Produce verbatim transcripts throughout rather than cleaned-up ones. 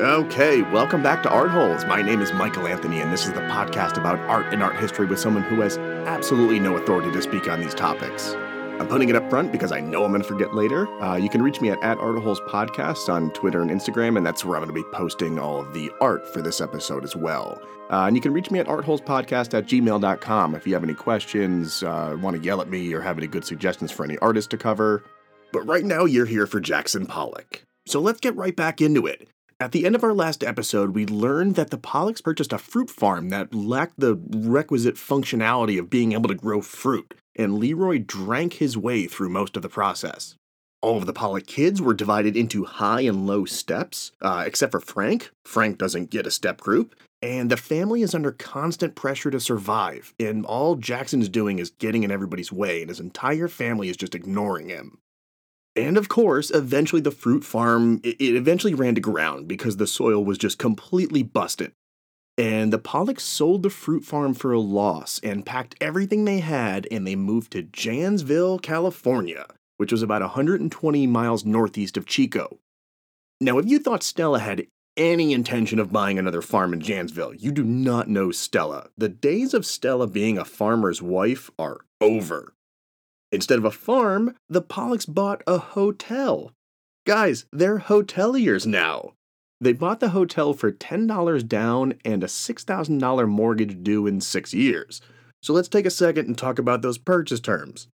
Okay, welcome back to Art Holes. My name is Michael Anthony, and this is the podcast about art and art history with someone who has absolutely no authority to speak on these topics. I'm putting it up front because I know I'm going to forget later. Uh, you can reach me at, at ArtHolesPodcast on Twitter and Instagram, and that's where I'm going to be posting all of the art for this episode as well. Uh, and you can reach me at artholespodcast at gmail dot com if you have any questions, uh, want to yell at me, or have any good suggestions for any artists to cover. But right now, you're here for Jackson Pollock. So let's get right back into it. At the end of our last episode, we learned that the Pollocks purchased a fruit farm that lacked the requisite functionality of being able to grow fruit, and Leroy drank his way through most of the process. All of the Pollock kids were divided into high and low steps, uh, except for Frank. Frank doesn't get a step group. And the family is under constant pressure to survive, and all Jackson's doing is getting in everybody's way, and his entire family is just ignoring him. And of course, eventually the fruit farm, it eventually ran to ground because the soil was just completely busted. And the Pollocks sold the fruit farm for a loss and packed everything they had, and they moved to Janesville, California, which was about one hundred twenty miles northeast of Chico. Now, if you thought Stella had any intention of buying another farm in Janesville, you do not know Stella. The days of Stella being a farmer's wife are over. Instead of a farm, the Pollocks bought a hotel. Guys, they're hoteliers now. They bought the hotel for ten dollars down and a six thousand dollars mortgage due in six years. So let's take a second and talk about those purchase terms.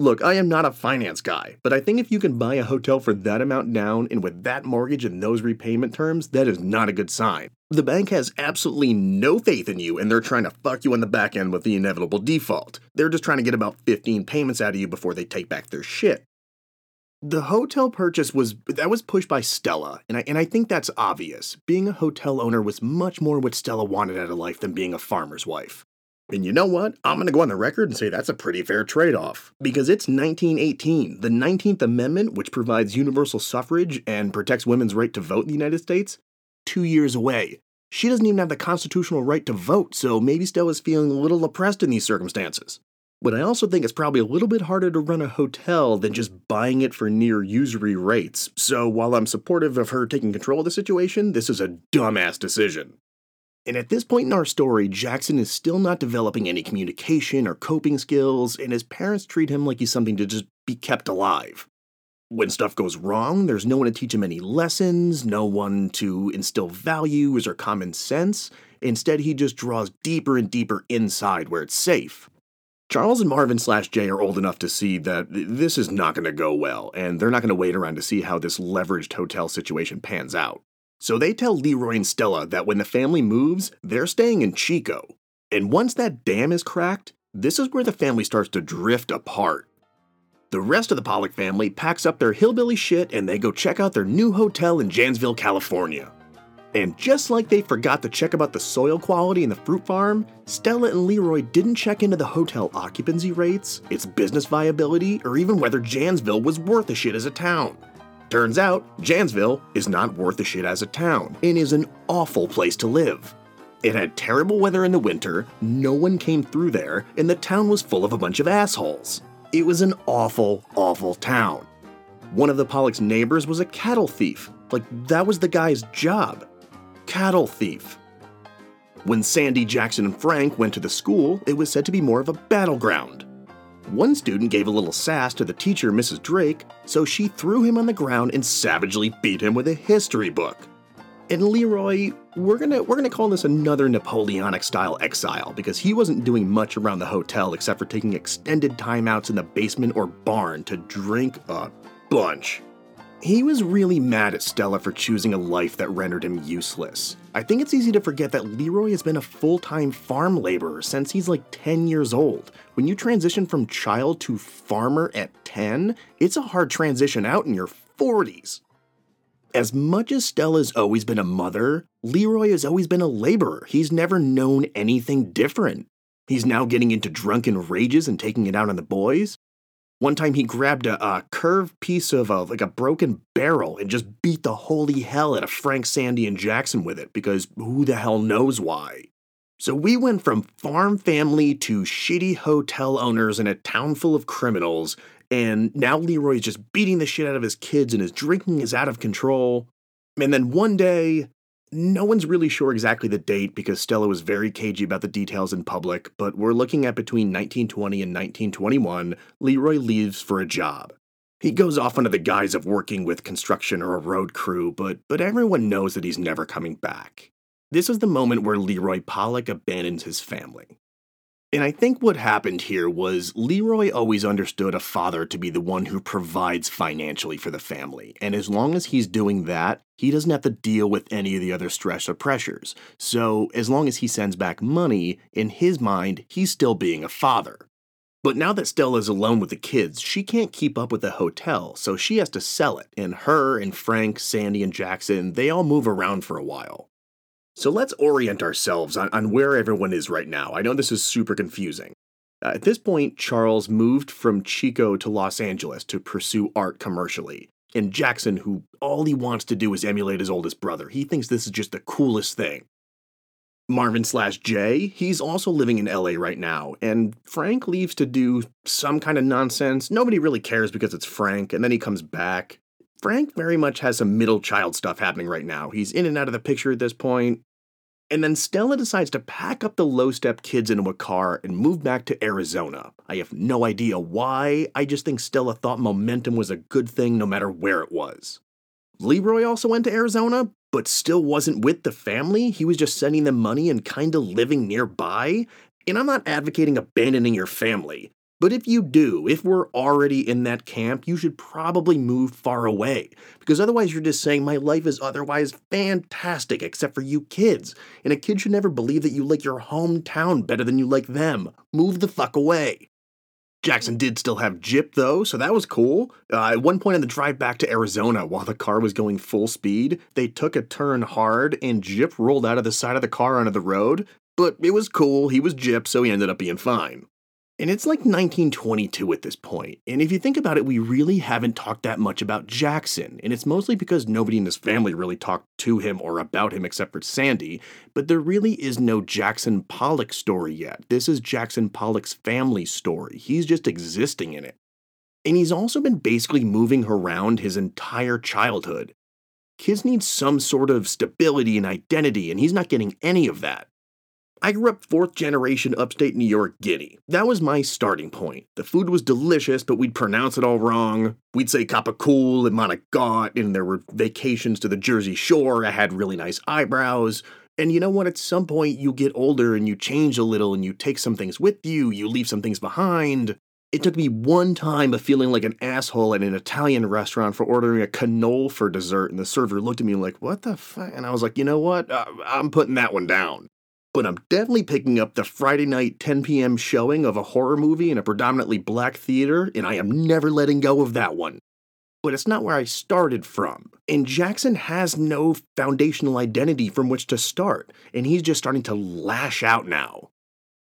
Look, I am not a finance guy, but I think if you can buy a hotel for that amount down and with that mortgage and those repayment terms, that is not a good sign. The bank has absolutely no faith in you, and they're trying to fuck you on the back end with the inevitable default. They're just trying to get about fifteen payments out of you before they take back their shit. The hotel purchase was, that was pushed by Stella, and I, and I think that's obvious. Being a hotel owner was much more what Stella wanted out of life than being a farmer's wife. And you know what? I'm going to go on the record and say that's a pretty fair trade-off. Because it's nineteen eighteen, the nineteenth amendment, which provides universal suffrage and protects women's right to vote in the United States, two years away. She doesn't even have the constitutional right to vote, so maybe Stella's feeling a little oppressed in these circumstances. But I also think it's probably a little bit harder to run a hotel than just buying it for near usury rates. So while I'm supportive of her taking control of the situation, this is a dumbass decision. And at this point in our story, Jackson is still not developing any communication or coping skills, and his parents treat him like he's something to just be kept alive. When stuff goes wrong, there's no one to teach him any lessons, no one to instill values or common sense. Instead, he just draws deeper and deeper inside where it's safe. Charles and Marvin slash Jay are old enough to see that this is not going to go well, and they're not going to wait around to see how this leveraged hotel situation pans out. So they tell Leroy and Stella that when the family moves, they're staying in Chico. And once that dam is cracked, this is where the family starts to drift apart. The rest of the Pollock family packs up their hillbilly shit and they go check out their new hotel in Janesville, California. And just like they forgot to check about the soil quality in the fruit farm, Stella and Leroy didn't check into the hotel occupancy rates, its business viability, or even whether Janesville was worth a shit as a town. Turns out, Janesville is not worth a shit as a town, and is an awful place to live. It had terrible weather in the winter, no one came through there, and the town was full of a bunch of assholes. It was an awful, awful town. One of the Pollock's neighbors was a cattle thief. Like, that was the guy's job. Cattle thief. When Sandy, Jackson, and Frank went to the school, it was said to be more of a battleground. One student gave a little sass to the teacher, Missus Drake, so she threw him on the ground and savagely beat him with a history book. And Leroy, we're gonna we're gonna call this another Napoleonic-style exile, because he wasn't doing much around the hotel except for taking extended timeouts in the basement or barn to drink a bunch. He was really mad at Stella for choosing a life that rendered him useless. I think it's easy to forget that Leroy has been a full-time farm laborer since he's like ten years old. When you transition from child to farmer at ten, it's a hard transition out in your forties. As much as Stella's always been a mother, Leroy has always been a laborer. He's never known anything different. He's now getting into drunken rages and taking it out on the boys. One time he grabbed a, a curved piece of a, like a broken barrel and just beat the holy hell out of Frank, Sandy, and Jackson with it, because who the hell knows why. So we went from farm family to shitty hotel owners in a town full of criminals, and now Leroy's just beating the shit out of his kids and his drinking is out of control. And then one day, no one's really sure exactly the date because Stella was very cagey about the details in public, but we're looking at between nineteen twenty and nineteen twenty-one, Leroy leaves for a job. He goes off under the guise of working with construction or a road crew, but, but everyone knows that he's never coming back. This is the moment where Leroy Pollock abandons his family. And I think what happened here was Leroy always understood a father to be the one who provides financially for the family, and as long as he's doing that, he doesn't have to deal with any of the other stress or pressures. So as long as he sends back money, in his mind, he's still being a father. But now that Stella's alone with the kids, she can't keep up with the hotel, so she has to sell it, and her and Frank, Sandy, and Jackson, they all move around for a while. So let's orient ourselves on, on where everyone is right now. I know this is super confusing. Uh, at this point, Charles moved from Chico to Los Angeles to pursue art commercially. And Jackson, who all he wants to do is emulate his oldest brother, he thinks this is just the coolest thing. Marvin slash Jay, he's also living in L A right now. And Frank leaves to do some kind of nonsense. Nobody really cares because it's Frank, and then he comes back. Frank very much has some middle child stuff happening right now. He's in and out of the picture at this point. And then Stella decides to pack up the low-step kids into a car and move back to Arizona. I have no idea why. I just think Stella thought momentum was a good thing no matter where it was. Leroy also went to Arizona, but still wasn't with the family. He was just sending them money and kind of living nearby. And I'm not advocating abandoning your family. But if you do, if we're already in that camp, you should probably move far away. Because otherwise you're just saying, my life is otherwise fantastic, except for you kids. And a kid should never believe that you like your hometown better than you like them. Move the fuck away. Jackson did still have Jip, though, so that was cool. Uh, at one point on the drive back to Arizona, while the car was going full speed, they took a turn hard, and Jip rolled out of the side of the car onto the road. But it was cool, he was Jip, so he ended up being fine. And it's like nineteen twenty-two at this point, and if you think about it, we really haven't talked that much about Jackson, and it's mostly because nobody in his family really talked to him or about him except for Sandy, but there really is no Jackson Pollock story yet. This is Jackson Pollock's family story. He's just existing in it. And he's also been basically moving around his entire childhood. Kids need some sort of stability and identity, and he's not getting any of that. I grew up fourth generation upstate New York Guinea. That was my starting point. The food was delicious, but we'd pronounce it all wrong. We'd say Kapakool and Monagot, and there were vacations to the Jersey Shore. I had really nice eyebrows. And you know what? At some point, you get older and you change a little and you take some things with you. You leave some things behind. It took me one time of feeling like an asshole at an Italian restaurant for ordering a cannoli for dessert, and the server looked at me like, what the fuck? And I was like, you know what? Uh, I'm putting that one down. But I'm definitely picking up the Friday night ten p.m. showing of a horror movie in a predominantly black theater, and I am never letting go of that one. But it's not where I started from. And Jackson has no foundational identity from which to start, and he's just starting to lash out now.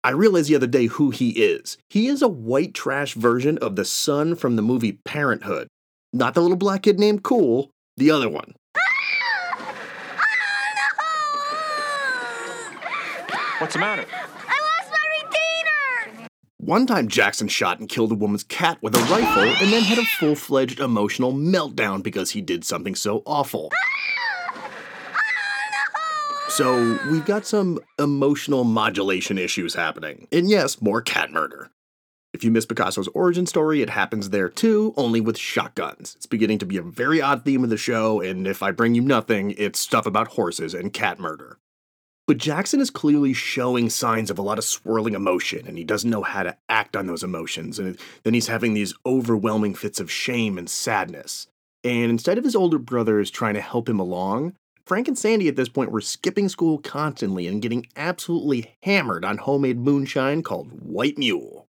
I realized the other day who he is. He is a white trash version of the son from the movie Parenthood. Not the little black kid named Cool, the other one. What's the matter? I lost my retainer! One time, Jackson shot and killed a woman's cat with a rifle and then had a full-fledged emotional meltdown because he did something so awful. So, we've got some emotional modulation issues happening. And yes, more cat murder. If you miss Picasso's origin story, it happens there too, only with shotguns. It's beginning to be a very odd theme of the show, and if I bring you nothing, it's stuff about horses and cat murder. But Jackson is clearly showing signs of a lot of swirling emotion, and he doesn't know how to act on those emotions, and then he's having these overwhelming fits of shame and sadness. And instead of his older brothers trying to help him along, Frank and Sandy at this point were skipping school constantly and getting absolutely hammered on homemade moonshine called White Mule.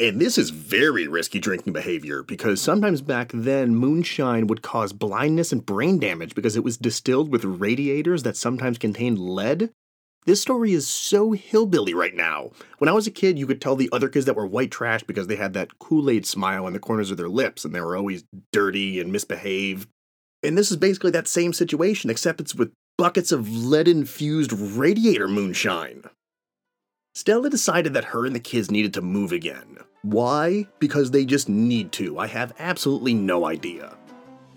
And this is very risky drinking behavior, because sometimes back then, moonshine would cause blindness and brain damage because it was distilled with radiators that sometimes contained lead. This story is so hillbilly right now. When I was a kid, you could tell the other kids that were white trash because they had that Kool-Aid smile on the corners of their lips, and they were always dirty and misbehaved. And this is basically that same situation, except it's with buckets of lead-infused radiator moonshine. Stella decided that her and the kids needed to move again. Why? Because they just need to. I have absolutely no idea.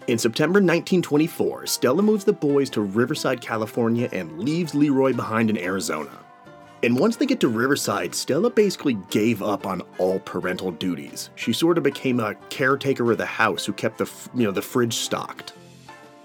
In September nineteen twenty-four, Stella moves the boys to Riverside, California, and leaves Leroy behind in Arizona. And once they get to Riverside, Stella basically gave up on all parental duties. She sort of became a caretaker of the house who kept the, you know, the fridge stocked.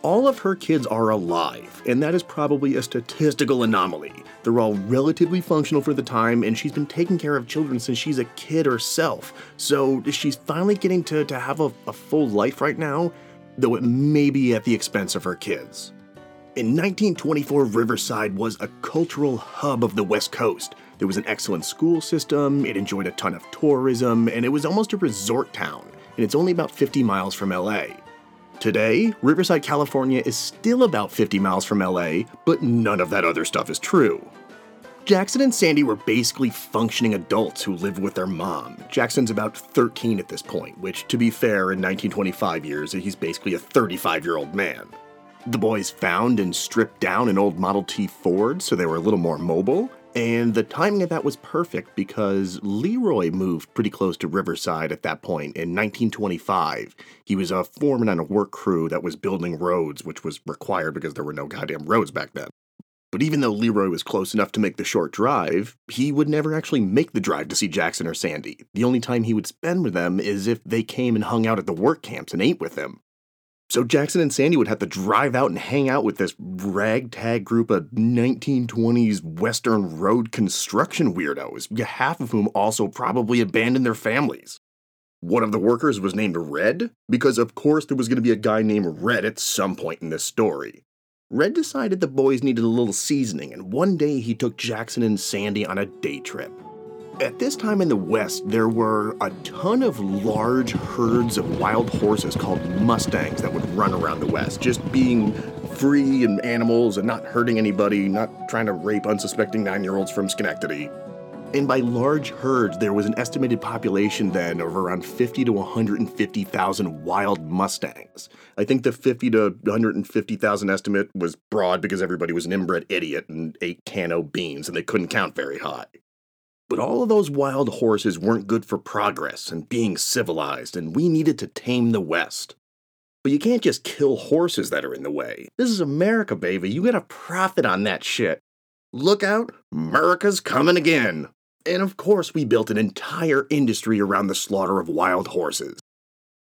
All of her kids are alive, and that is probably a statistical anomaly. They're all relatively functional for the time, and she's been taking care of children since she's a kid herself. So she's finally getting to, to have a, a full life right now, though it may be at the expense of her kids. In nineteen twenty-four, Riverside was a cultural hub of the West Coast. There was an excellent school system, it enjoyed a ton of tourism, and it was almost a resort town, and it's only about fifty miles from L A. Today, Riverside, California is still about fifty miles from L A, but none of that other stuff is true. Jackson and Sandy were basically functioning adults who lived with their mom. Jackson's about thirteen at this point, which, to be fair, in nineteen twenty-five years, he's basically a thirty-five-year-old man. The boys found and stripped down an old Model T Ford, so they were a little more mobile, and the timing of that was perfect because Leroy moved pretty close to Riverside at that point in nineteen twenty-five. He was a foreman on a work crew that was building roads, which was required because there were no goddamn roads back then. But even though Leroy was close enough to make the short drive, he would never actually make the drive to see Jackson or Sandy. The only time he would spend with them is if they came and hung out at the work camps and ate with him. So Jackson and Sandy would have to drive out and hang out with this ragtag group of nineteen twenties Western road construction weirdos, half of whom also probably abandoned their families. One of the workers was named Red, because of course there was going to be a guy named Red at some point in this story. Red decided the boys needed a little seasoning, and one day he took Jackson and Sandy on a day trip. At this time in the West, there were a ton of large herds of wild horses called Mustangs that would run around the West, just being free and animals and not hurting anybody, not trying to rape unsuspecting nine-year-olds from Schenectady. And by large herds, there was an estimated population then of around fifty to one hundred fifty thousand wild Mustangs. I think the fifty to one hundred fifty thousand estimate was broad because everybody was an inbred idiot and ate can-o beans and they couldn't count very high. But all of those wild horses weren't good for progress and being civilized, and we needed to tame the West. But you can't just kill horses that are in the way. This is America, baby. You gotta profit on that shit. Look out, America's coming again. And of course, we built an entire industry around the slaughter of wild horses.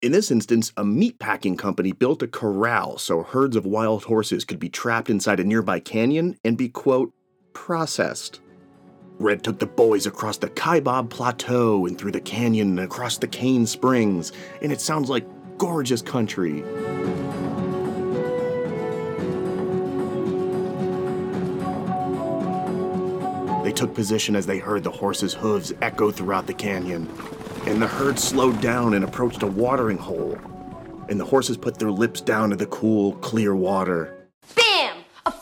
In this instance, a meatpacking company built a corral so herds of wild horses could be trapped inside a nearby canyon and be, quote, processed. Red took the boys across the Kaibab Plateau and through the canyon and across the Cane Springs, and it sounds like gorgeous country. They took position as they heard the horses' hooves echo throughout the canyon, and the herd slowed down and approached a watering hole, and the horses put their lips down to the cool, clear water.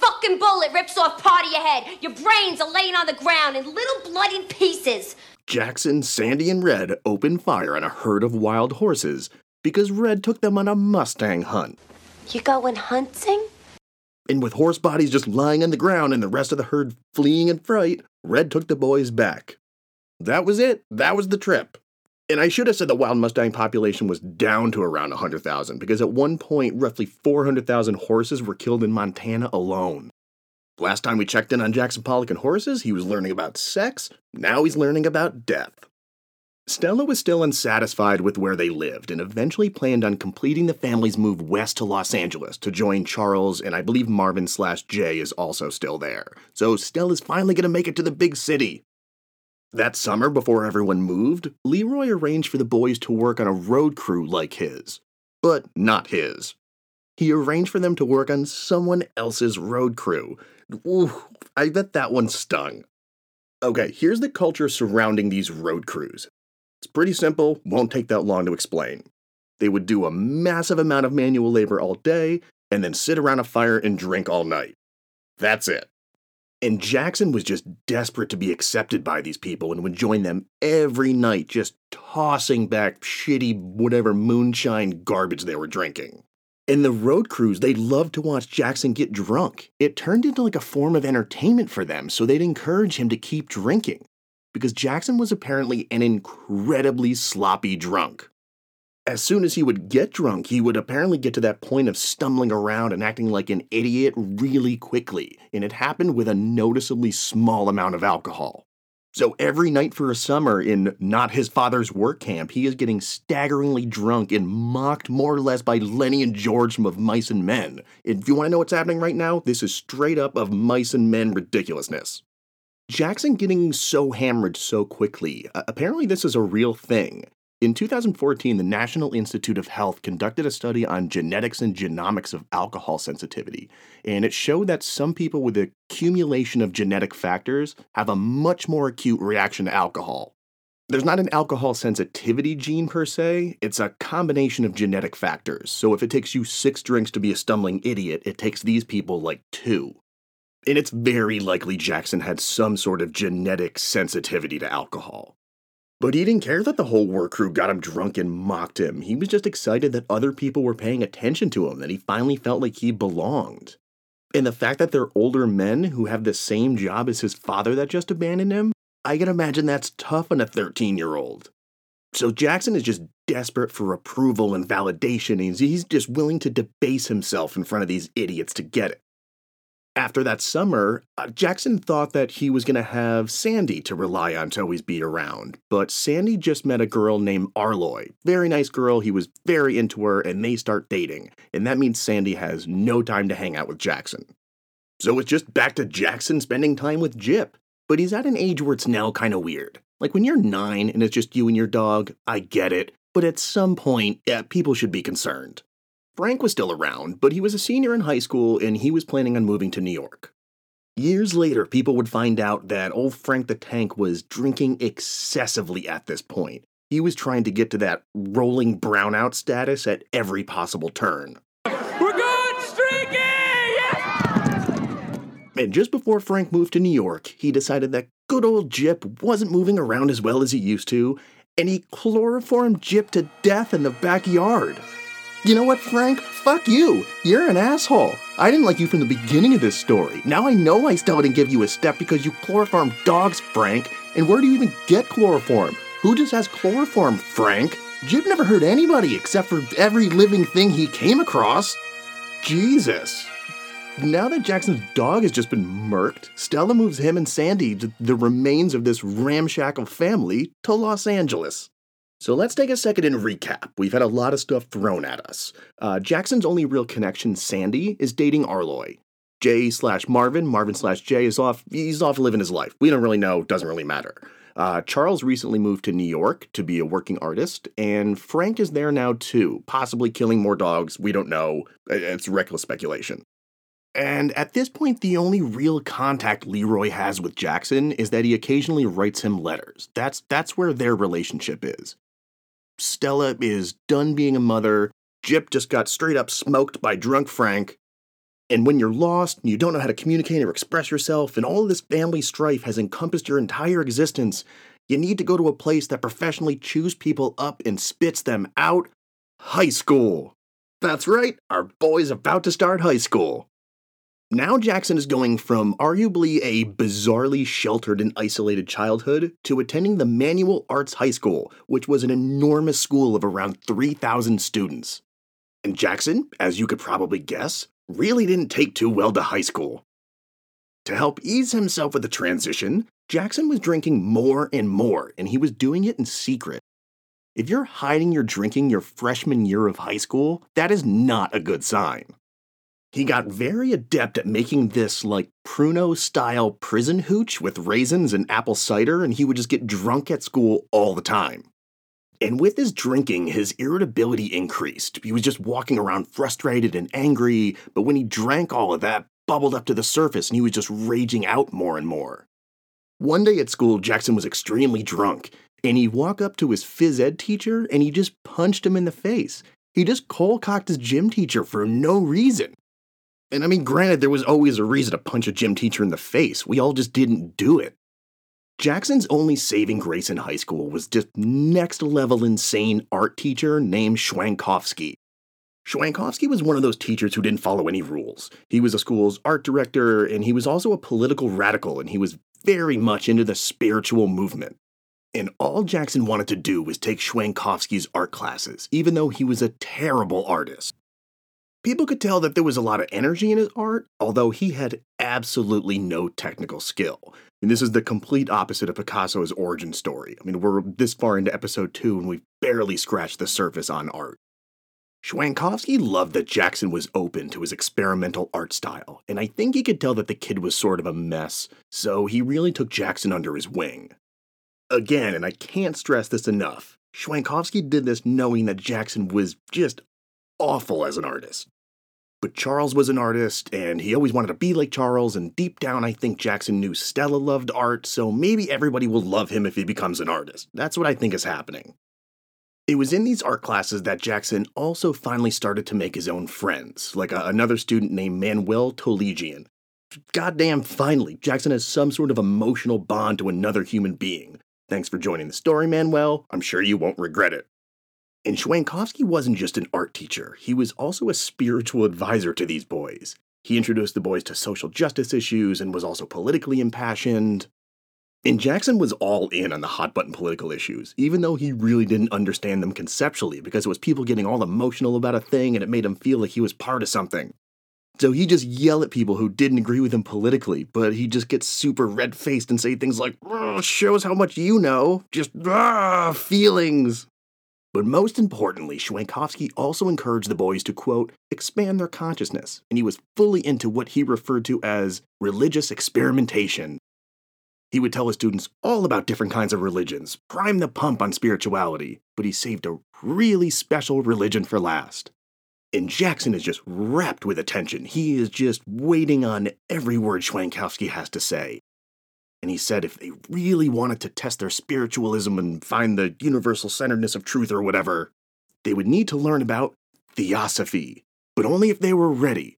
Fucking bullet rips off part of your head. Your brains are laying on the ground in little bloodied pieces. Jackson, Sandy, and Red opened fire on a herd of wild horses because Red took them on a Mustang hunt. You going hunting? And with horse bodies just lying on the ground and the rest of the herd fleeing in fright, Red took the boys back. That was it. That was the trip. And I should have said the wild Mustang population was down to around one hundred thousand, because at one point, roughly four hundred thousand horses were killed in Montana alone. Last time we checked in on Jackson Pollock and horses, he was learning about sex, now he's learning about death. Stella was still unsatisfied with where they lived, and eventually planned on completing the family's move west to Los Angeles to join Charles, and I believe Marvin slash Jay is also still there. So Stella's finally going to make it to the big city. That summer, before everyone moved, Leroy arranged for the boys to work on a road crew like his, but not his. He arranged for them to work on someone else's road crew. Ooh, I bet that one stung. Okay, here's the culture surrounding these road crews. It's pretty simple, won't take that long to explain. They would do a massive amount of manual labor all day, and then sit around a fire and drink all night. That's it. And Jackson was just desperate to be accepted by these people and would join them every night, just tossing back shitty whatever moonshine garbage they were drinking. And the road crews, they loved to watch Jackson get drunk. It turned into like a form of entertainment for them, so they'd encourage him to keep drinking. Because Jackson was apparently an incredibly sloppy drunk. As soon as he would get drunk, he would apparently get to that point of stumbling around and acting like an idiot really quickly, and it happened with a noticeably small amount of alcohol. So every night for a summer in not his father's work camp, he is getting staggeringly drunk and mocked more or less by Lenny and George from Of Mice and Men. If you want to know what's happening right now, this is straight up Of Mice and Men ridiculousness. Jackson getting so hammered so quickly, uh, apparently this is a real thing. In two thousand fourteen, the National Institute of Health conducted a study on genetics and genomics of alcohol sensitivity, and it showed that some people with the accumulation of genetic factors have a much more acute reaction to alcohol. There's not an alcohol sensitivity gene per se, it's a combination of genetic factors, so if it takes you six drinks to be a stumbling idiot, it takes these people like two. And it's very likely Jackson had some sort of genetic sensitivity to alcohol. But he didn't care that the whole work crew got him drunk and mocked him. He was just excited that other people were paying attention to him, that he finally felt like he belonged. And the fact that they're older men who have the same job as his father that just abandoned him, I can imagine that's tough on a thirteen-year-old. So Jackson is just desperate for approval and validation, and he's just willing to debase himself in front of these idiots to get it. After that summer, uh, Jackson thought that he was going to have Sandy to rely on to always be around, but Sandy just met a girl named Arloy. Very nice girl, he was very into her, and they start dating, and that means Sandy has no time to hang out with Jackson. So it's just back to Jackson spending time with Jip, but he's at an age where it's now kind of weird. Like, when you're nine and it's just you and your dog, I get it, but at some point, yeah, people should be concerned. Frank was still around, but he was a senior in high school and he was planning on moving to New York. Years later, people would find out that old Frank the Tank was drinking excessively at this point. He was trying to get to that rolling brownout status at every possible turn. We're going streaking! Yes! And just before Frank moved to New York, he decided that good old Jip wasn't moving around as well as he used to, and he chloroformed Jip to death in the backyard. You know what, Frank? Fuck you. You're an asshole. I didn't like you from the beginning of this story. Now I know I still didn't give you a step because you chloroform dogs, Frank. And where do you even get chloroform? Who just has chloroform, Frank? Jip never hurt anybody except for every living thing he came across. Jesus. Now that Jackson's dog has just been murked, Stella moves him and Sandy, the remains of this ramshackle family, to Los Angeles. So let's take a second and recap. We've had a lot of stuff thrown at us. Uh, Jackson's only real connection, Sandy, is dating Arloy. Jay slash Marvin, Marvin slash Jay is off, he's off living his life. We don't really know, doesn't really matter. Uh, Charles recently moved to New York to be a working artist, and Frank is there now too, possibly killing more dogs, we don't know, it's reckless speculation. And at this point, the only real contact Leroy has with Jackson is that he occasionally writes him letters. That's, that's where their relationship is. Stella is done being a mother, Jip just got straight up smoked by drunk Frank, and when you're lost, you don't know how to communicate or express yourself, and all of this family strife has encompassed your entire existence, you need to go to a place that professionally chews people up and spits them out. High school! That's right, our boy's about to start high school. Now Jackson is going from arguably a bizarrely sheltered and isolated childhood to attending the Manual Arts High School, which was an enormous school of around three thousand students. And Jackson, as you could probably guess, really didn't take too well to high school. To help ease himself with the transition, Jackson was drinking more and more, and he was doing it in secret. If you're hiding your drinking your freshman year of high school, that is not a good sign. He got very adept at making this, like, Pruno-style prison hooch with raisins and apple cider, and he would just get drunk at school all the time. And with his drinking, his irritability increased. He was just walking around frustrated and angry, but when he drank all of that, bubbled up to the surface, and he was just raging out more and more. One day at school, Jackson was extremely drunk, and he'd walk up to his phys ed teacher, and he just punched him in the face. He just cold-cocked his gym teacher for no reason. And I mean, granted, there was always a reason to punch a gym teacher in the face. We all just didn't do it. Jackson's only saving grace in high school was just next-level insane art teacher named Schwankowski. Schwankowski was one of those teachers who didn't follow any rules. He was a school's art director, and he was also a political radical, and he was very much into the spiritual movement. And all Jackson wanted to do was take Schwankowski's art classes, even though he was a terrible artist. People could tell that there was a lot of energy in his art, although he had absolutely no technical skill. I mean, this is the complete opposite of Picasso's origin story. I mean, we're this far into episode two and we've barely scratched the surface on art. Schwankowski loved that Jackson was open to his experimental art style, and I think he could tell that the kid was sort of a mess, so he really took Jackson under his wing. Again, and I can't stress this enough, Schwankowski did this knowing that Jackson was just awful as an artist. But Charles was an artist, and he always wanted to be like Charles, and deep down I think Jackson knew Stella loved art, so maybe everybody will love him if he becomes an artist. That's what I think is happening. It was in these art classes that Jackson also finally started to make his own friends, like a, another student named Manuel Tolegian. Goddamn, finally, Jackson has some sort of emotional bond to another human being. Thanks for joining the story, Manuel. I'm sure you won't regret it. And Schwankowski wasn't just an art teacher. He was also a spiritual advisor to these boys. He introduced the boys to social justice issues and was also politically impassioned. And Jackson was all in on the hot-button political issues, even though he really didn't understand them conceptually because it was people getting all emotional about a thing and it made him feel like he was part of something. So he'd just yell at people who didn't agree with him politically, but he'd just get super red-faced and say things like, shows how much you know, just ah, feelings. But most importantly, Schwankowski also encouraged the boys to, quote, expand their consciousness, and he was fully into what he referred to as religious experimentation. He would tell his students all about different kinds of religions, prime the pump on spirituality, but he saved a really special religion for last. And Jackson is just rapt with attention. He is just waiting on every word Schwankowski has to say. And he said if they really wanted to test their spiritualism and find the universal centeredness of truth or whatever, they would need to learn about theosophy, but only if they were ready.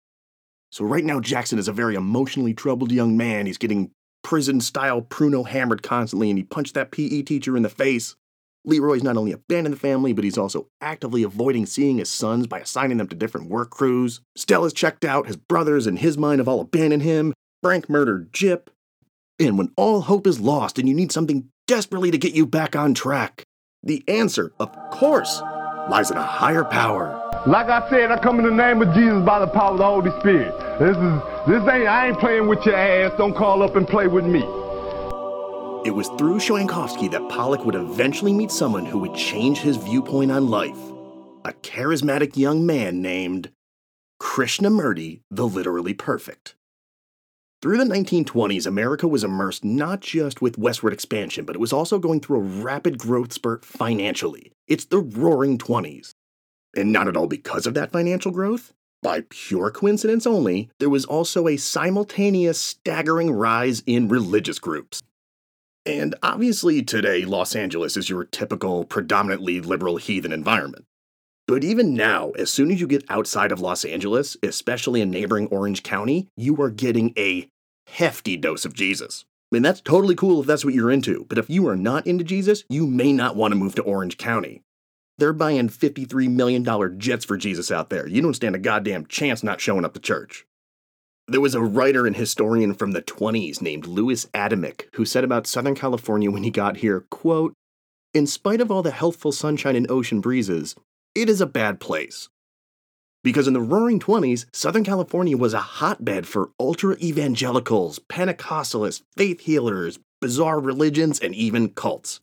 So right now, Jackson is a very emotionally troubled young man. He's getting prison-style Pruno hammered constantly, and he punched that P E teacher in the face. Leroy's not only abandoned the family, but he's also actively avoiding seeing his sons by assigning them to different work crews. Stella's checked out, his brothers in his mind have all abandoned him. Frank murdered Jip. And when all hope is lost and you need something desperately to get you back on track, the answer, of course, lies in a higher power. Like I said, I come in the name of Jesus by the power of the Holy Spirit. This is, this ain't, I ain't playing with your ass. Don't call up and play with me. It was through Schwankowski that Pollock would eventually meet someone who would change his viewpoint on life. A charismatic young man named Krishnamurti, the literally perfect. Through the nineteen twenties, America was immersed not just with westward expansion, but it was also going through a rapid growth spurt financially. It's the roaring twenties. And not at all because of that financial growth. By pure coincidence only, there was also a simultaneous staggering rise in religious groups. And obviously today, Los Angeles is your typical, predominantly liberal heathen environment. But even now, as soon as you get outside of Los Angeles, especially in neighboring Orange County, you are getting a hefty dose of Jesus. I mean, that's totally cool if that's what you're into, but if you are not into Jesus, you may not want to move to Orange County. They're buying fifty-three million dollars jets for Jesus out there. You don't stand a goddamn chance not showing up to church. There was a writer and historian from the twenties named Louis Adamick who said about Southern California when he got here, quote, in spite of all the healthful sunshine and ocean breezes, it is a bad place. Because in the roaring twenties, Southern California was a hotbed for ultra-evangelicals, Pentecostalists, faith healers, bizarre religions, and even cults.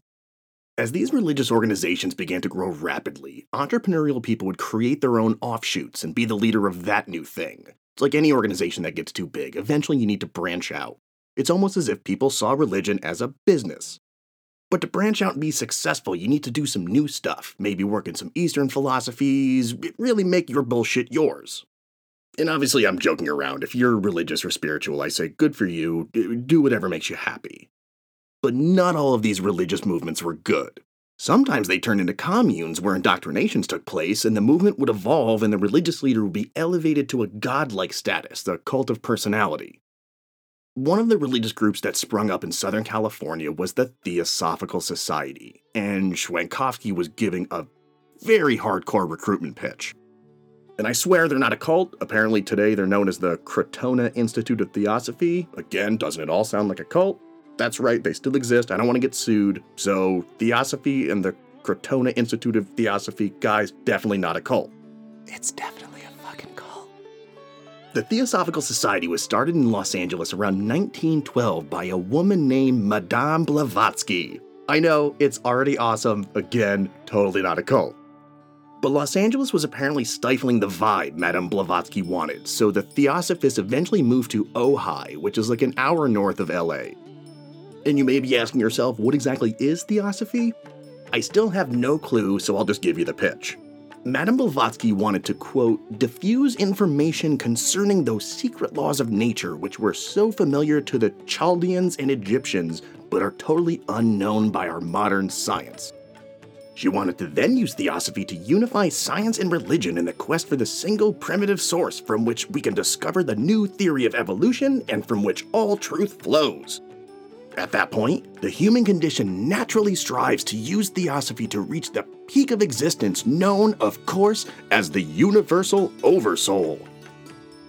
As these religious organizations began to grow rapidly, entrepreneurial people would create their own offshoots and be the leader of that new thing. It's like any organization that gets too big, eventually you need to branch out. It's almost as if people saw religion as a business. But to branch out and be successful, you need to do some new stuff, maybe work in some Eastern philosophies, really make your bullshit yours. And obviously I'm joking around. If you're religious or spiritual, I say good for you, do whatever makes you happy. But not all of these religious movements were good. Sometimes they turned into communes where indoctrinations took place, and the movement would evolve and the religious leader would be elevated to a godlike status, the cult of personality. One of the religious groups that sprung up in Southern California was the Theosophical Society, and Schwankowski was giving a very hardcore recruitment pitch. And I swear they're not a cult. Apparently today they're known as the Cretona Institute of Theosophy. Again, doesn't it all sound like a cult? that's right, they still exist. I don't want to get sued. So Theosophy and the Cretona Institute of Theosophy, guys, definitely not a cult. It's definitely a fucking cult. The Theosophical Society was started in Los Angeles around nineteen twelve by a woman named Madame Blavatsky. I know, it's already awesome. Again, totally not a cult. But Los Angeles was apparently stifling the vibe Madame Blavatsky wanted, so the Theosophists eventually moved to Ojai, which is like an hour north of L A. And you may be asking yourself, what exactly is Theosophy? I still have no clue, so I'll just give you the pitch. Madame Blavatsky wanted to, quote, diffuse information concerning those secret laws of nature which were so familiar to the Chaldeans and Egyptians, but are totally unknown by our modern science. She wanted to then use Theosophy to unify science and religion in the quest for the single primitive source from which we can discover the new theory of evolution and from which all truth flows. At that point, the human condition naturally strives to use Theosophy to reach the peak of existence known, of course, as the Universal Oversoul.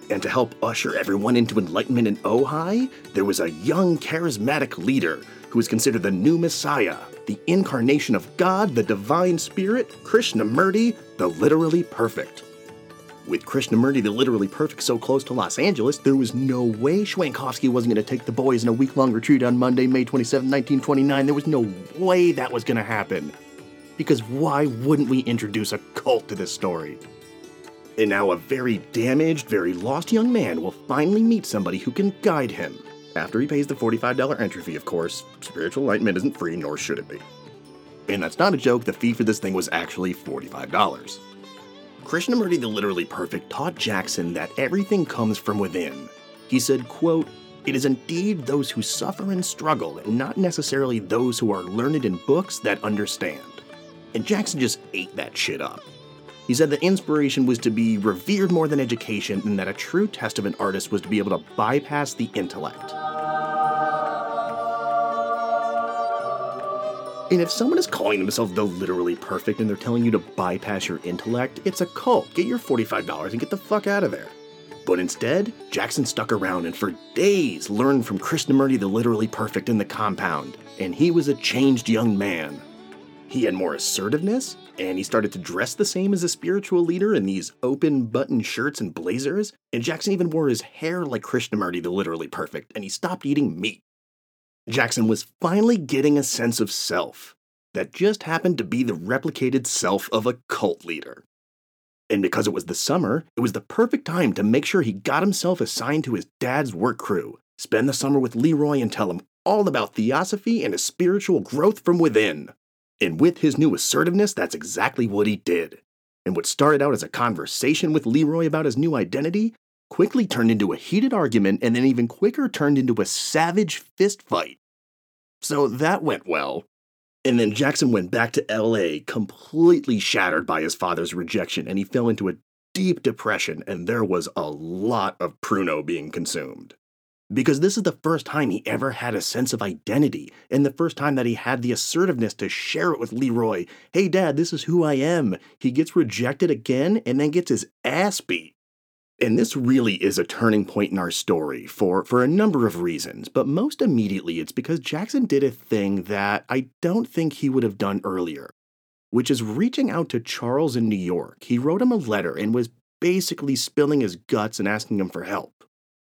And to help usher everyone into enlightenment in Ojai, there was a young charismatic leader who was considered the new Messiah, the incarnation of God, the divine spirit, Krishnamurti, the literally perfect. With Krishnamurti the literally perfect so close to Los Angeles, there was no way Schwankowski wasn't going to take the boys in a week-long retreat on Monday, May twenty-seventh, nineteen twenty-nine. There was no way that was going to happen. Because why wouldn't we introduce a cult to this story? And now a very damaged, very lost young man will finally meet somebody who can guide him. After he pays the forty-five dollars entry fee, of course. Spiritual enlightenment isn't free, nor should it be. And that's not a joke, the fee for this thing was actually forty-five dollars. Krishnamurti the literally perfect taught Jackson that everything comes from within. He said, quote, it is indeed those who suffer and struggle, and not necessarily those who are learned in books that understand. And Jackson just ate that shit up. He said that inspiration was to be revered more than education, and that a true test of an artist was to be able to bypass the intellect. And if someone is calling themselves the literally perfect and they're telling you to bypass your intellect, it's a cult. Get your forty-five dollars and get the fuck out of there. But instead, Jackson stuck around and for days learned from Krishnamurti the literally perfect in the compound, and he was a changed young man. He had more assertiveness, and he started to dress the same as a spiritual leader in these open button shirts and blazers, and Jackson even wore his hair like Krishnamurti the literally perfect, and he stopped eating meat. Jackson was finally getting a sense of self that just happened to be the replicated self of a cult leader. And because it was the summer, it was the perfect time to make sure he got himself assigned to his dad's work crew, spend the summer with Leroy and tell him all about Theosophy and his spiritual growth from within. And with his new assertiveness, that's exactly what he did. And what started out as a conversation with Leroy about his new identity quickly turned into a heated argument, and then even quicker turned into a savage fist fight. So that went well. And then Jackson went back to L A completely shattered by his father's rejection, and he fell into a deep depression, and there was a lot of Pruno being consumed. Because this is the first time he ever had a sense of identity, and the first time that he had the assertiveness to share it with Leroy. Hey dad, this is who I am. He gets rejected again, and then gets his ass beat. And this really is a turning point in our story for, for a number of reasons, but most immediately it's because Jackson did a thing that I don't think he would have done earlier, which is reaching out to Charles in New York. He wrote him a letter and was basically spilling his guts and asking him for help.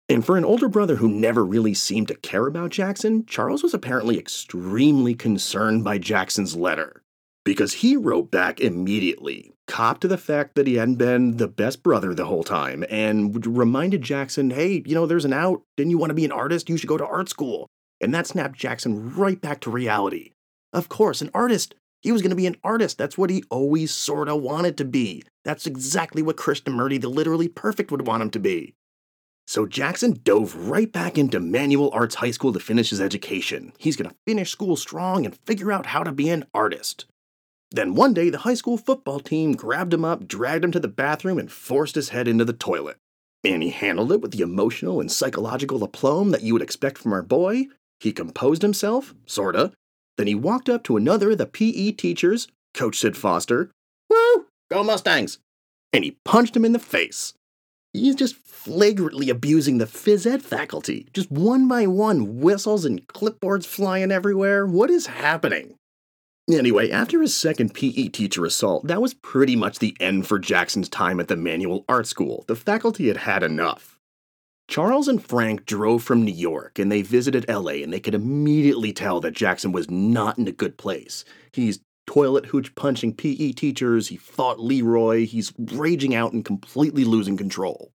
And for an older brother who never really seemed to care about Jackson, Charles was apparently extremely concerned by Jackson's letter. Because he wrote back immediately, copped to the fact that he hadn't been the best brother the whole time, and reminded Jackson, hey, you know, there's an out, didn't you want to be an artist? You should go to art school. And that snapped Jackson right back to reality. Of course, an artist. He was going to be an artist. That's what he always sort of wanted to be. That's exactly what Krishnamurti the literally perfect would want him to be. So Jackson dove right back into Manual Arts High School to finish his education. He's going to finish school strong and figure out how to be an artist. Then one day, the high school football team grabbed him up, dragged him to the bathroom, and forced his head into the toilet. And he handled it with the emotional and psychological aplomb that you would expect from our boy. He composed himself, sorta. Then he walked up to another of the P E teachers, Coach Sid Foster. Woo! Go Mustangs! And he punched him in the face. He's just flagrantly abusing the phys ed faculty. Just one by one, whistles and clipboards flying everywhere. What is happening? Anyway, after his second P E teacher assault, that was pretty much the end for Jackson's time at the Manual Art School. The faculty had had enough. Charles and Frank drove from New York, and they visited L A, and they could immediately tell that Jackson was not in a good place. He's toilet hooch punching P E teachers, he fought Leroy, he's raging out and completely losing control.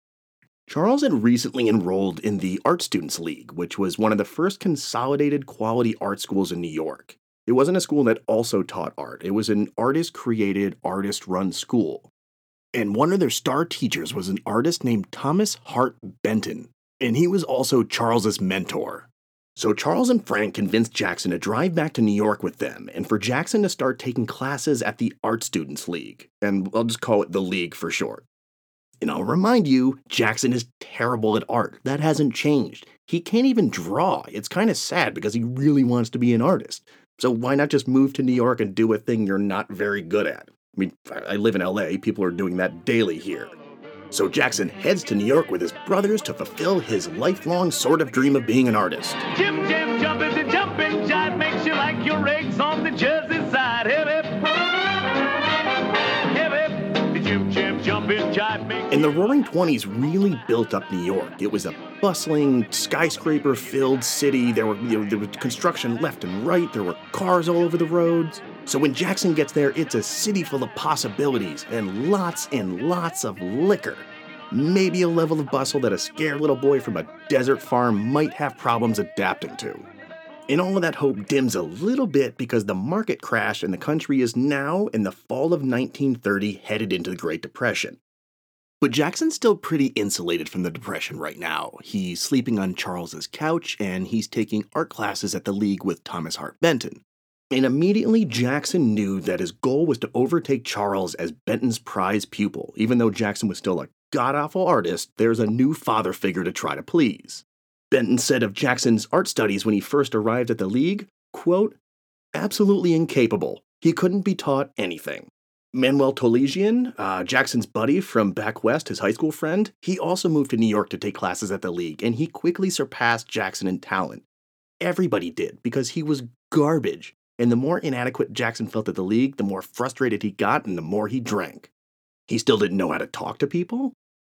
Charles had recently enrolled in the Art Students League, which was one of the first consolidated quality art schools in New York. It wasn't a school that also taught art, it was an artist-created, artist-run school. And one of their star teachers was an artist named Thomas Hart Benton, and he was also Charles's mentor. So Charles and Frank convinced Jackson to drive back to New York with them, and for Jackson to start taking classes at the Art Students League, and I'll just call it the League for short. And I'll remind you, Jackson is terrible at art. That hasn't changed. He can't even draw. It's kind of sad because he really wants to be an artist. So why not just move to New York and do a thing you're not very good at? I mean, I live in L A, people are doing that daily here. So Jackson heads to New York with his brothers to fulfill his lifelong sort of dream of being an artist. Jip, jip, jumpin' the jumpin' jive makes you like your eggs on the Jersey side. Hip, hip. Hip, hip. The jip, jip, jumpin' jive makes. And the Roaring Twenties really built up New York. It was a bustling, skyscraper-filled city. There were you know, there was construction left and right. There were cars all over the roads. So when Jackson gets there, it's a city full of possibilities and lots and lots of liquor. Maybe a level of bustle that a scared little boy from a desert farm might have problems adapting to. And all of that hope dims a little bit because the market crash in the country is now, in the fall of nineteen thirty, headed into the Great Depression. But Jackson's still pretty insulated from the Depression right now. He's sleeping on Charles's couch, and he's taking art classes at the League with Thomas Hart Benton. And immediately, Jackson knew that his goal was to overtake Charles as Benton's prize pupil. Even though Jackson was still a god-awful artist, there's a new father figure to try to please. Benton said of Jackson's art studies when he first arrived at the League, quote, absolutely incapable. He couldn't be taught anything. Manuel Tolegian, uh, Jackson's buddy from back west, his high school friend, he also moved to New York to take classes at the League, and he quickly surpassed Jackson in talent. Everybody did, because he was garbage. And the more inadequate Jackson felt at the League, the more frustrated he got and the more he drank. He still didn't know how to talk to people.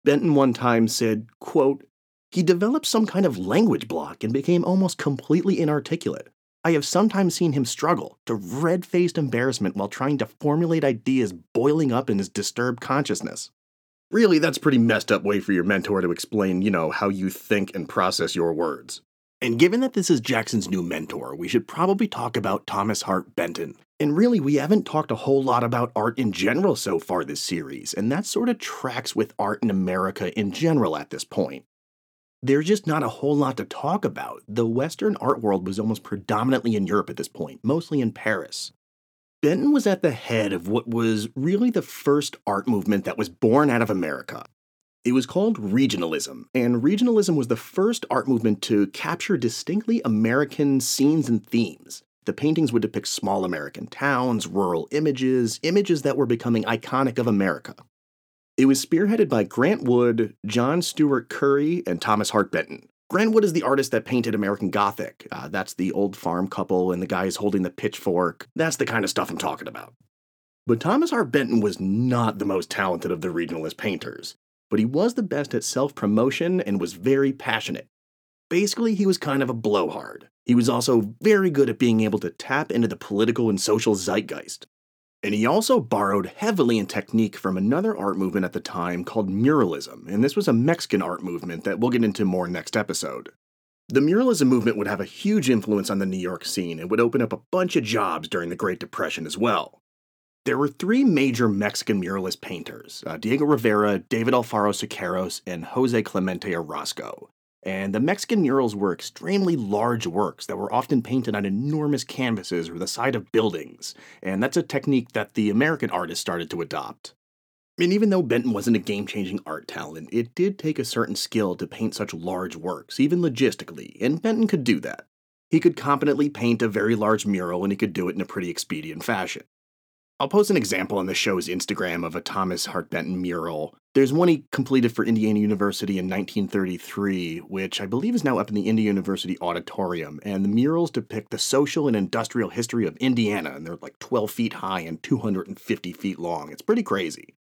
Benton one time said, quote, he developed some kind of language block and became almost completely inarticulate. I have sometimes seen him struggle to red-faced embarrassment while trying to formulate ideas boiling up in his disturbed consciousness. Really, that's a pretty messed up way for your mentor to explain, you know, how you think and process your words. And given that this is Jackson's new mentor, we should probably talk about Thomas Hart Benton. And really, we haven't talked a whole lot about art in general so far this series, and that sort of tracks with art in America in general at this point. There's just not a whole lot to talk about. The Western art world was almost predominantly in Europe at this point, mostly in Paris. Benton was at the head of what was really the first art movement that was born out of America. It was called regionalism, and regionalism was the first art movement to capture distinctly American scenes and themes. The paintings would depict small American towns, rural images, images that were becoming iconic of America. It was spearheaded by Grant Wood, John Stewart Curry, and Thomas Hart Benton. Grant Wood is the artist that painted American Gothic. Uh, that's the old farm couple and the guy is holding the pitchfork. That's the kind of stuff I'm talking about. But Thomas Hart Benton was not the most talented of the regionalist painters. But he was the best at self-promotion and was very passionate. Basically, he was kind of a blowhard. He was also very good at being able to tap into the political and social zeitgeist. And he also borrowed heavily in technique from another art movement at the time called muralism, and this was a Mexican art movement that we'll get into more next episode. The muralism movement would have a huge influence on the New York scene and would open up a bunch of jobs during the Great Depression as well. There were three major Mexican muralist painters, uh, Diego Rivera, David Alfaro Siqueiros, and Jose Clemente Orozco. And the Mexican murals were extremely large works that were often painted on enormous canvases or the side of buildings, and that's a technique that the American artists started to adopt. And even though Benton wasn't a game-changing art talent, it did take a certain skill to paint such large works, even logistically, and Benton could do that. He could competently paint a very large mural, and he could do it in a pretty expedient fashion. I'll post an example on the show's Instagram of a Thomas Hart Benton mural. There's one he completed for Indiana University in nineteen thirty-three, which I believe is now up in the Indiana University auditorium, and the murals depict the social and industrial history of Indiana, and they're like twelve feet high and two hundred fifty feet long. It's pretty crazy.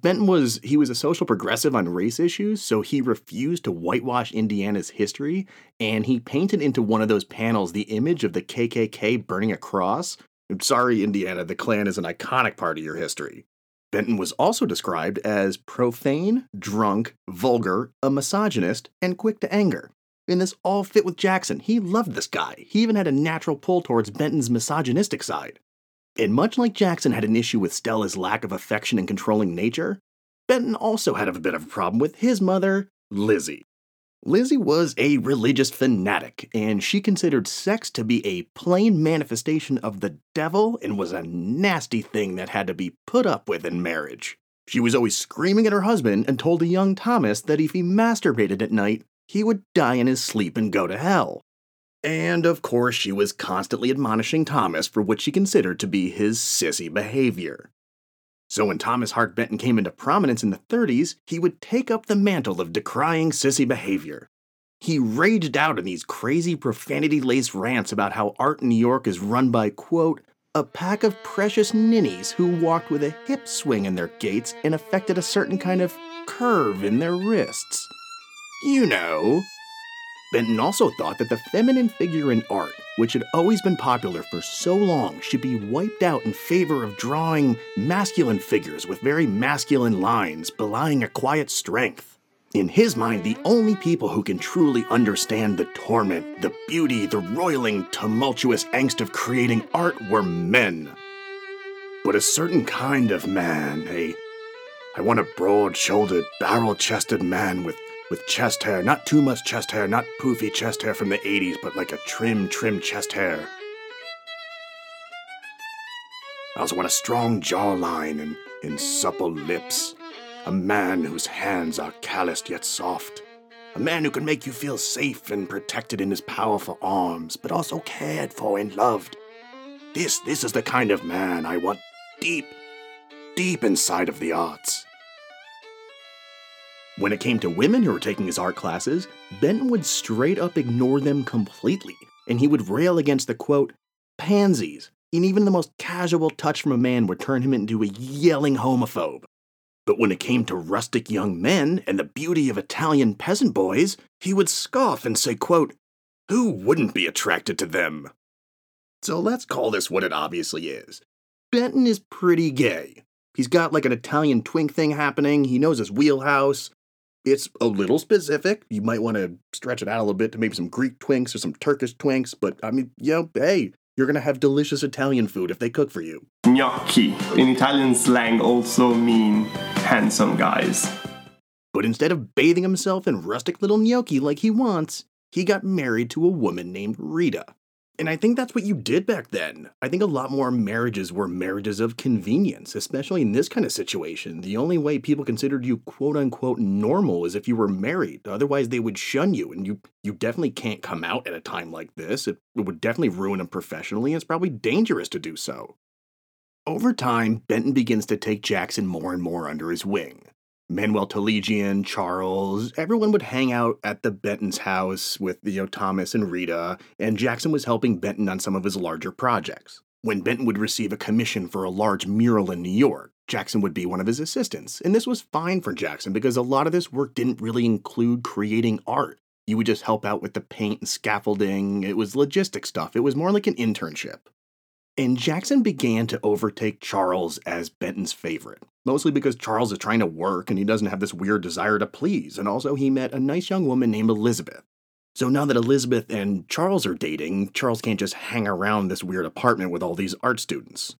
Benton was, he was a social progressive on race issues, so he refused to whitewash Indiana's history, and he painted into one of those panels the image of the K K K burning a cross. I'm sorry, Indiana, the Klan is an iconic part of your history. Benton was also described as profane, drunk, vulgar, a misogynist, and quick to anger. And this all fit with Jackson. He loved this guy. He even had a natural pull towards Benton's misogynistic side. And much like Jackson had an issue with Stella's lack of affection and controlling nature, Benton also had a bit of a problem with his mother, Lizzie. Lizzie was a religious fanatic, and she considered sex to be a plain manifestation of the devil and was a nasty thing that had to be put up with in marriage. She was always screaming at her husband and told a young Thomas that if he masturbated at night, he would die in his sleep and go to hell. And, of course, she was constantly admonishing Thomas for what she considered to be his sissy behavior. So when Thomas Hart Benton came into prominence in the thirties, he would take up the mantle of decrying sissy behavior. He raged out in these crazy profanity-laced rants about how art in New York is run by, quote, a pack of precious ninnies who walked with a hip swing in their gaits and affected a certain kind of curve in their wrists. You know... Benton also thought that the feminine figure in art, which had always been popular for so long, should be wiped out in favor of drawing masculine figures with very masculine lines, belying a quiet strength. In his mind, the only people who can truly understand the torment, the beauty, the roiling, tumultuous angst of creating art were men. But a certain kind of man, a... I want a broad-shouldered, barrel-chested man with With chest hair, not too much chest hair, not poofy chest hair from the eighties, but like a trim, trim chest hair. I also want a strong jawline and, and supple lips. A man whose hands are calloused yet soft. A man who can make you feel safe and protected in his powerful arms, but also cared for and loved. This, this is the kind of man I want deep, deep inside of the arts. When it came to women who were taking his art classes, Benton would straight up ignore them completely, and he would rail against the, quote, pansies, and even the most casual touch from a man would turn him into a yelling homophobe. But when it came to rustic young men and the beauty of Italian peasant boys, he would scoff and say, quote, who wouldn't be attracted to them? So let's call this what it obviously is. Benton is pretty gay. He's got like an Italian twink thing happening, he knows his wheelhouse. It's a little specific. You might want to stretch it out a little bit to maybe some Greek twinks or some Turkish twinks. But, I mean, you know, hey, you're going to have delicious Italian food if they cook for you. Gnocchi, in Italian slang, also mean handsome guys. But instead of bathing himself in rustic little gnocchi like he wants, he got married to a woman named Rita. And I think that's what you did back then. I think a lot more marriages were marriages of convenience, especially in this kind of situation. The only way people considered you quote-unquote normal is if you were married. Otherwise, they would shun you, and you you definitely can't come out at a time like this. It, it would definitely ruin them professionally, and it's probably dangerous to do so. Over time, Benton begins to take Jackson more and more under his wing. Manuel Tolegian, Charles, everyone would hang out at the Benton's house with, you know, Thomas and Rita, and Jackson was helping Benton on some of his larger projects. When Benton would receive a commission for a large mural in New York, Jackson would be one of his assistants, and this was fine for Jackson because a lot of this work didn't really include creating art. You would just help out with the paint and scaffolding, it was logistic stuff, it was more like an internship. And Jackson began to overtake Charles as Benton's favorite, mostly because Charles is trying to work and he doesn't have this weird desire to please, and also he met a nice young woman named Elizabeth. So now that Elizabeth and Charles are dating, Charles can't just hang around this weird apartment with all these art students.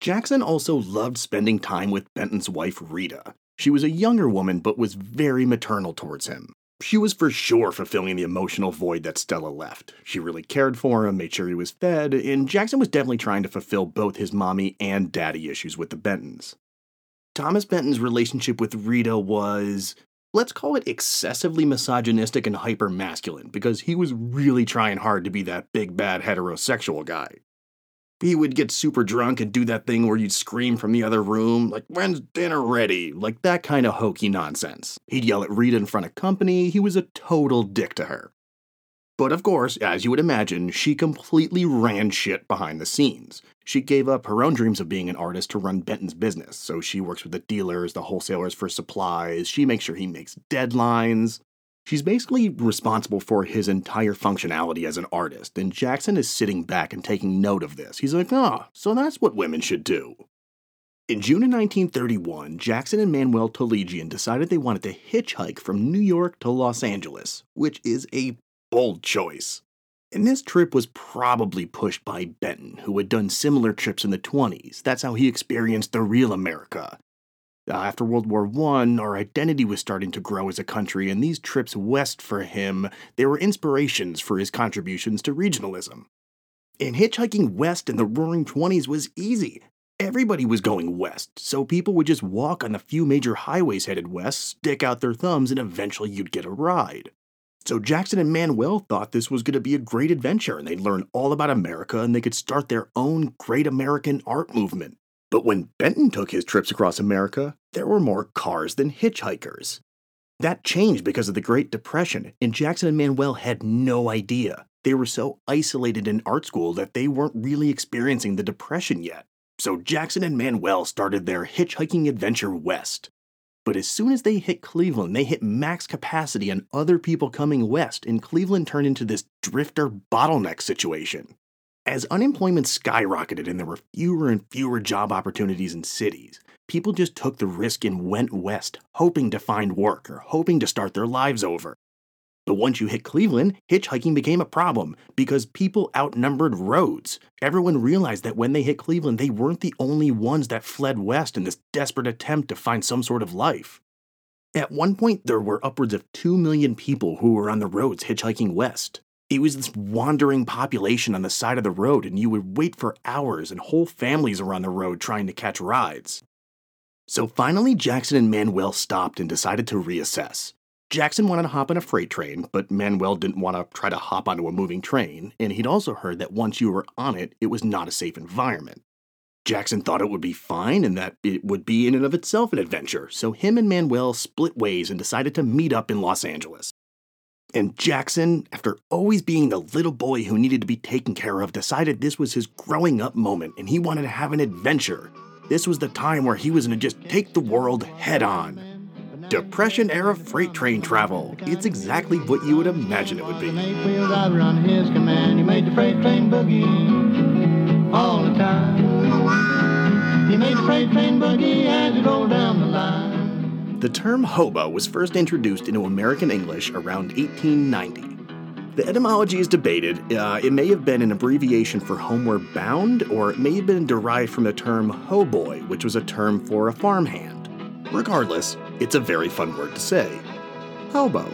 Jackson also loved spending time with Benton's wife, Rita. She was a younger woman but was very maternal towards him. She was for sure fulfilling the emotional void that Stella left. She really cared for him, made sure he was fed, and Jackson was definitely trying to fulfill both his mommy and daddy issues with the Bentons. Thomas Benton's relationship with Rita was, let's call it excessively misogynistic and hyper-masculine, because he was really trying hard to be that big, bad, heterosexual guy. he would get super drunk and do that thing where you'd scream from the other room, like, when's dinner ready? Like, that kind of hokey nonsense. He'd yell at Rita in front of company. He was a total dick to her. But of course, as you would imagine, she completely ran shit behind the scenes. She gave up her own dreams of being an artist to run Benton's business, so she works with the dealers, the wholesalers for supplies, she makes sure he makes deadlines. She's basically responsible for his entire functionality as an artist, and Jackson is sitting back and taking note of this. He's like, ah, so that's what women should do. In June of nineteen thirty-one, Jackson and Manuel Tolegian decided they wanted to hitchhike from New York to Los Angeles, which is a bold choice. And this trip was probably pushed by Benton, who had done similar trips in the twenties. That's how he experienced the real America. After World War One, our identity was starting to grow as a country, and these trips west for him, they were inspirations for his contributions to regionalism. And hitchhiking west in the roaring twenties was easy. Everybody was going west, so people would just walk on the few major highways headed west, stick out their thumbs, and eventually you'd get a ride. So Jackson and Manuel thought this was going to be a great adventure, and they'd learn all about America, and they could start their own great American art movement. But when Benton took his trips across America, there were more cars than hitchhikers. That changed because of the Great Depression, and Jackson and Manuel had no idea. They were so isolated in art school that they weren't really experiencing the Depression yet. So Jackson and Manuel started their hitchhiking adventure west. But as soon as they hit Cleveland, they hit max capacity on other people coming west, and Cleveland turned into this drifter bottleneck situation. As unemployment skyrocketed and there were fewer and fewer job opportunities in cities, people just took the risk and went west, hoping to find work or hoping to start their lives over. But once you hit Cleveland, hitchhiking became a problem because people outnumbered roads. Everyone realized that when they hit Cleveland, they weren't the only ones that fled west in this desperate attempt to find some sort of life. At one point, there were upwards of two million people who were on the roads hitchhiking west. It was this wandering population on the side of the road, and you would wait for hours, and whole families were on the road trying to catch rides. So finally, Jackson and Manuel stopped and decided to reassess. Jackson wanted to hop on a freight train, but Manuel didn't want to try to hop onto a moving train, and he'd also heard that once you were on it, it was not a safe environment. Jackson thought it would be fine and that it would be in and of itself an adventure, so him and Manuel split ways and decided to meet up in Los Angeles. And Jackson, after always being the little boy who needed to be taken care of, decided this was his growing up moment and he wanted to have an adventure. This was the time where he was going to just take the world head on. Depression-era freight train travel. It's exactly what you would imagine it would be. The term hobo was first introduced into American English around eighteen ninety. The etymology is debated. Uh, it may have been an abbreviation for homeward bound, or it may have been derived from the term hoboy, which was a term for a farmhand. Regardless, it's a very fun word to say. Hobo.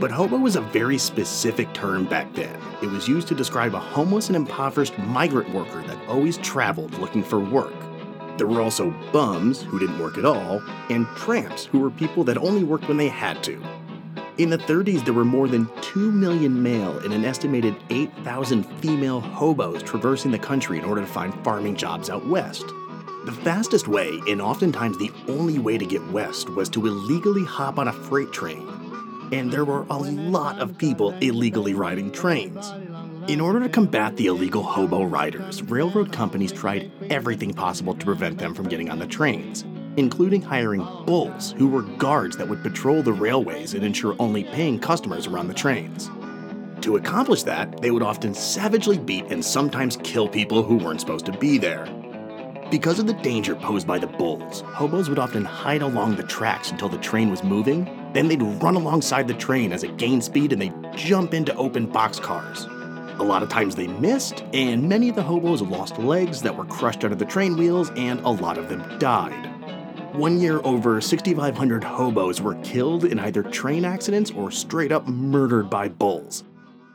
But hobo was a very specific term back then. It was used to describe a homeless and impoverished migrant worker that always traveled looking for work. There were also bums, who didn't work at all, and tramps, who were people that only worked when they had to. In the thirties, there were more than two million male and an estimated eight thousand female hobos traversing the country in order to find farming jobs out west. The fastest way, and oftentimes the only way to get west, was to illegally hop on a freight train. And there were a lot of people illegally riding trains. In order to combat the illegal hobo riders, railroad companies tried everything possible to prevent them from getting on the trains, including hiring bulls, who were guards that would patrol the railways and ensure only paying customers were on the trains. To accomplish that, they would often savagely beat and sometimes kill people who weren't supposed to be there. Because of the danger posed by the bulls, hobos would often hide along the tracks until the train was moving, then they'd run alongside the train as it gained speed and they'd jump into open boxcars. A lot of times they missed, and many of the hobos lost legs that were crushed under the train wheels, and a lot of them died. One year, over six thousand five hundred hobos were killed in either train accidents or straight up murdered by bulls.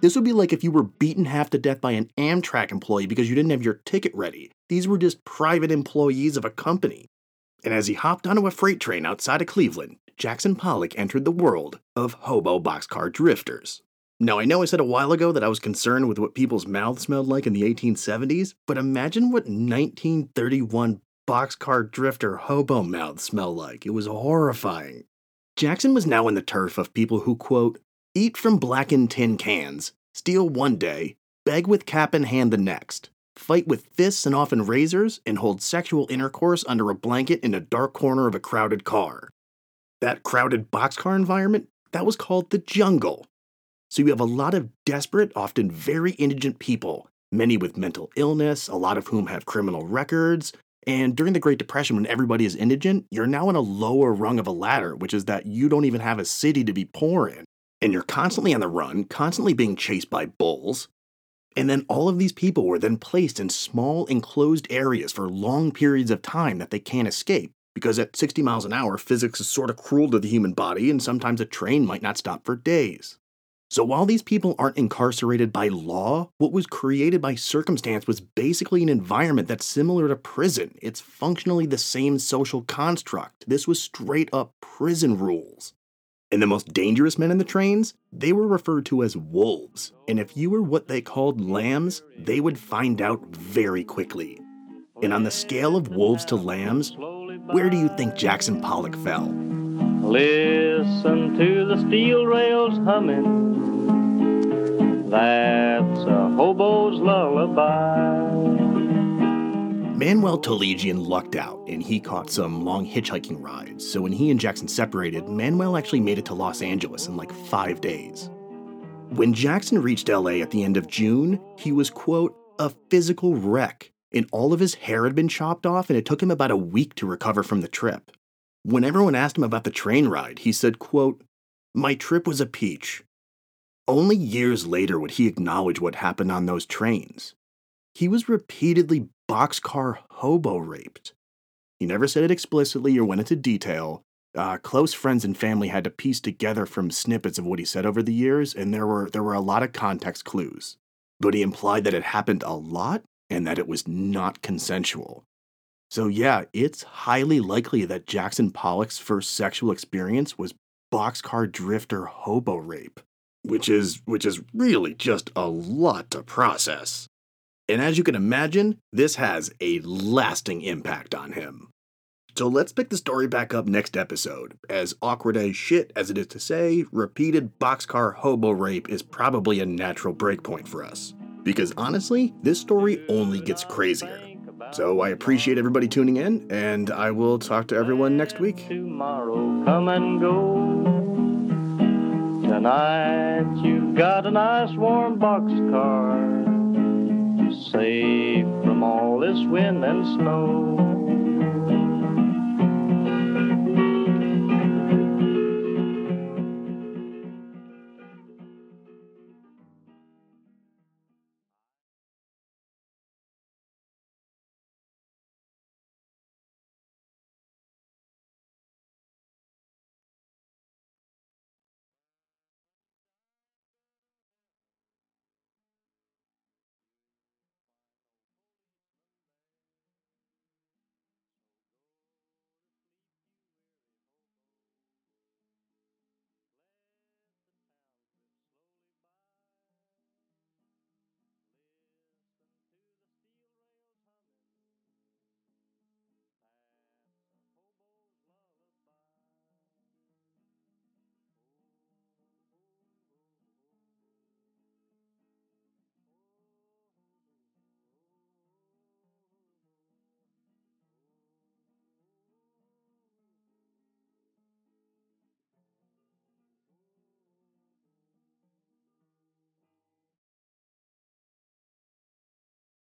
This would be like if you were beaten half to death by an Amtrak employee because you didn't have your ticket ready. These were just private employees of a company. And as he hopped onto a freight train outside of Cleveland, Jackson Pollock entered the world of hobo boxcar drifters. Now, I know I said a while ago that I was concerned with what people's mouths smelled like in the eighteen seventies, but imagine what nineteen thirty-one boxcar drifter hobo mouths smell like. It was horrifying. Jackson was now in the turf of people who, quote, eat from blackened tin cans, steal one day, beg with cap in hand the next, fight with fists and often razors, and hold sexual intercourse under a blanket in a dark corner of a crowded car. That crowded boxcar environment, that was called the jungle. So you have a lot of desperate, often very indigent people, many with mental illness, a lot of whom have criminal records, and during the Great Depression when everybody is indigent, you're now on a lower rung of a ladder, which is that you don't even have a city to be poor in, and you're constantly on the run, constantly being chased by bulls, and then all of these people were then placed in small enclosed areas for long periods of time that they can't escape, because at sixty miles an hour, physics is sort of cruel to the human body, and sometimes a train might not stop for days. So while these people aren't incarcerated by law, what was created by circumstance was basically an environment that's similar to prison. It's functionally the same social construct. This was straight up prison rules. And the most dangerous men in the trains, they were referred to as wolves. And if you were what they called lambs, they would find out very quickly. And on the scale of wolves to lambs, where do you think Jackson Pollock fell? Listen to the steel rails humming. That's a hobo's lullaby. Manuel Tolegian lucked out, and he caught some long hitchhiking rides. So when he and Jackson separated, Manuel actually made it to Los Angeles in like five days. When Jackson reached L A at the end of June, he was, quote, a physical wreck, and all of his hair had been chopped off, and it took him about a week to recover from the trip. When everyone asked him about the train ride, he said, quote, my trip was a peach. Only years later would he acknowledge what happened on those trains. He was repeatedly boxcar hobo raped. He never said it explicitly or went into detail. Uh, close friends and family had to piece together from snippets of what he said over the years, and there were there were a lot of context clues. But he implied that it happened a lot and that it was not consensual. So yeah, it's highly likely that Jackson Pollock's first sexual experience was boxcar drifter hobo rape, which is which is really just a lot to process. And as you can imagine, this has a lasting impact on him. So let's pick the story back up next episode. As awkward as shit as it is to say, repeated boxcar hobo rape is probably a natural breakpoint for us. Because honestly, this story only gets crazier. So I appreciate everybody tuning in, and I will talk to everyone next week. Tomorrow, come and go. Tonight, you've got a nice warm boxcar, safe from all this wind and snow.